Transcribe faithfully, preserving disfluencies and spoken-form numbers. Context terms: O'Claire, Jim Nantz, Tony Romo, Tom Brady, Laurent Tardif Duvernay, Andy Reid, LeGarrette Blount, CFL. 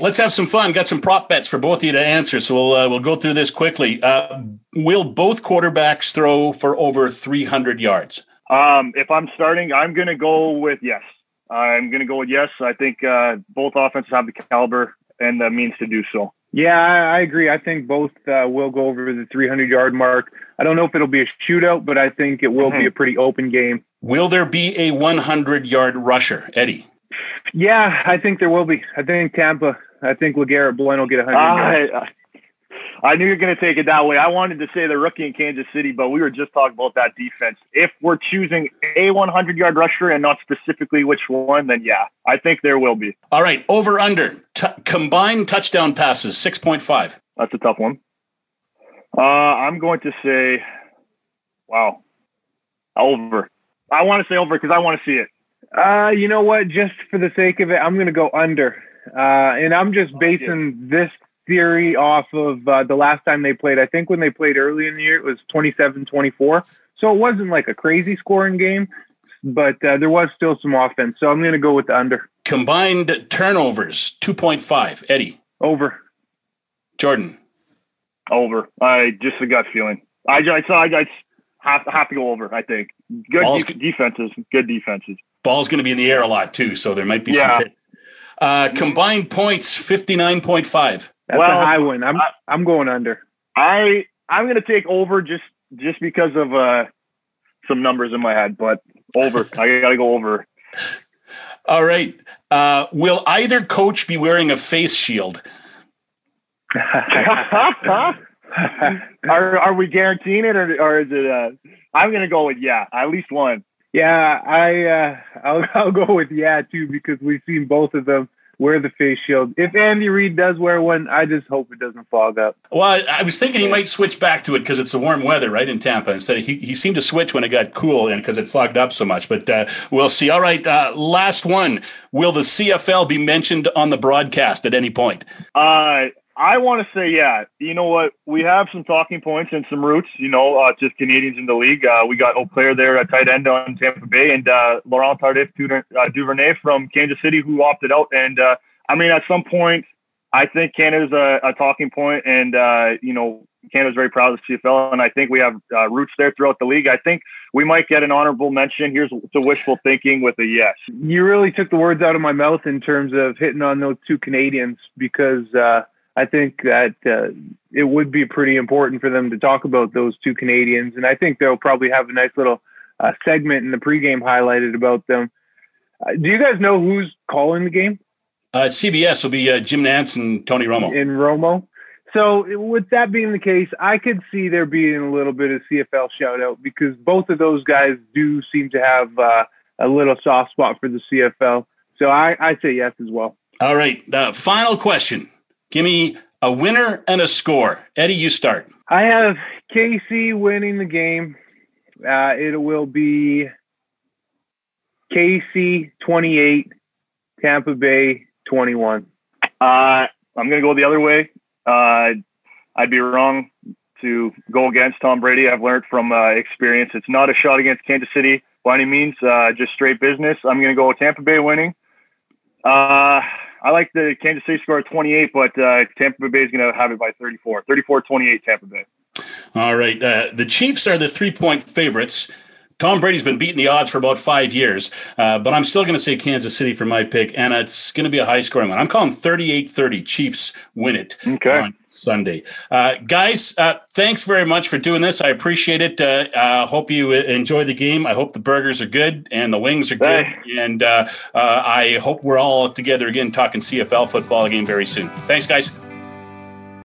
Let's have some fun. Got some prop bets for both of you to answer. So we'll uh, we'll go through this quickly. Uh, will both quarterbacks throw for over three hundred yards? Um, if I'm starting, I'm going to go with yes. I'm going to go with yes. I think uh, both offenses have the caliber and the means to do so. Yeah, I agree. I think both uh, will go over the three hundred-yard mark. I don't know if it'll be a shootout, but I think it will mm-hmm. be a pretty open game. Will there be a hundred-yard rusher, Eddie? Yeah, I think there will be. I think Tampa, I think LeGarrette Blount will get one hundred yards. Uh, I knew you were going to take it that way. I wanted to say the rookie in Kansas City, but we were just talking about that defense. If we're choosing a hundred-yard rusher and not specifically which one, then yeah, I think there will be. All right, over, under. T- combined touchdown passes, six point five. That's a tough one. Uh, I'm going to say, wow, over. I want to say over because I want to see it. Uh, you know what? Just for the sake of it, I'm going to go under. Uh, and I'm just basing this theory off of uh, the last time they played. I think when they played early in the year, it was twenty-seven twenty-four. So it wasn't like a crazy scoring game, but uh, there was still some offense. So I'm going to go with the under. Combined turnovers, two point five. Eddie? Over. Jordan? Over. I just a gut feeling. I I saw I have, have to go over, I think. Good de- defenses. Good defenses. Ball's going to be in the air a lot, too, so there might be yeah. some pit. Uh, combined points, fifty-nine point five. That's well, a high one. I'm I, I'm going under. I, I'm going to take over just, just because of uh, some numbers in my head, but over. I got to go over. All right. Uh, will either coach be wearing a face shield? are, are we guaranteeing it, or, or is it uh, – I'm going to go with, yeah, at least one. Yeah, I uh, I'll, I'll go with yeah too because we've seen both of them wear the face shield. If Andy Reid does wear one, I just hope it doesn't fog up. Well, I was thinking he might switch back to it because it's the warm weather, right, in Tampa. Instead, of, he he seemed to switch when it got cool and because it fogged up so much. But uh, we'll see. All right, uh, last one. Will the C F L be mentioned on the broadcast at any point? Uh, I want to say yeah. You know what? We have some talking points and some roots, you know, uh, just Canadians in the league. Uh, we got O'Claire there at tight end on Tampa Bay and uh, Laurent Tardif Duvernay from Kansas City who opted out. And, uh, I mean, at some point, I think Canada's a, a talking point and, uh, you know, Canada's very proud of the C F L, and I think we have uh, roots there throughout the league. I think we might get an honorable mention. Here's to wishful thinking with a yes. You really took the words out of my mouth in terms of hitting on those two Canadians because uh, – I think that uh, it would be pretty important for them to talk about those two Canadians. And I think they'll probably have a nice little uh, segment in the pregame highlighted about them. Uh, do you guys know who's calling the game? Uh, C B S will be uh, Jim Nantz and Tony Romo. And Romo. So with that being the case, I could see there being a little bit of C F L shout out because both of those guys do seem to have uh, a little soft spot for the C F L. So I, I say yes as well. All right. Uh, final question. Give me a winner and a score. Eddie, you start. I have K C winning the game. Uh, it will be K C twenty-eight, Tampa Bay twenty-one. Uh, I'm going to go the other way. Uh, I'd be wrong to go against Tom Brady. I've learned from uh, experience. It's not a shot against Kansas City by any means, uh, just straight business. I'm going to go with Tampa Bay winning. Uh I like the Kansas City score at twenty-eight, but uh, Tampa Bay is going to have it by thirty-four. thirty-four twenty-eight Tampa Bay. All right. Uh, the Chiefs are the three-point favorites. Tom Brady's been beating the odds for about five years, uh, but I'm still going to say Kansas City for my pick, and it's going to be a high-scoring one. I'm calling thirty-eight thirty. Chiefs win it okay. on Sunday. Uh, guys, uh, thanks very much for doing this. I appreciate it. I uh, uh, hope you enjoy the game. I hope the burgers are good and the wings are good, hey. and uh, uh, I hope we're all together again talking C F L football again very soon. Thanks, guys.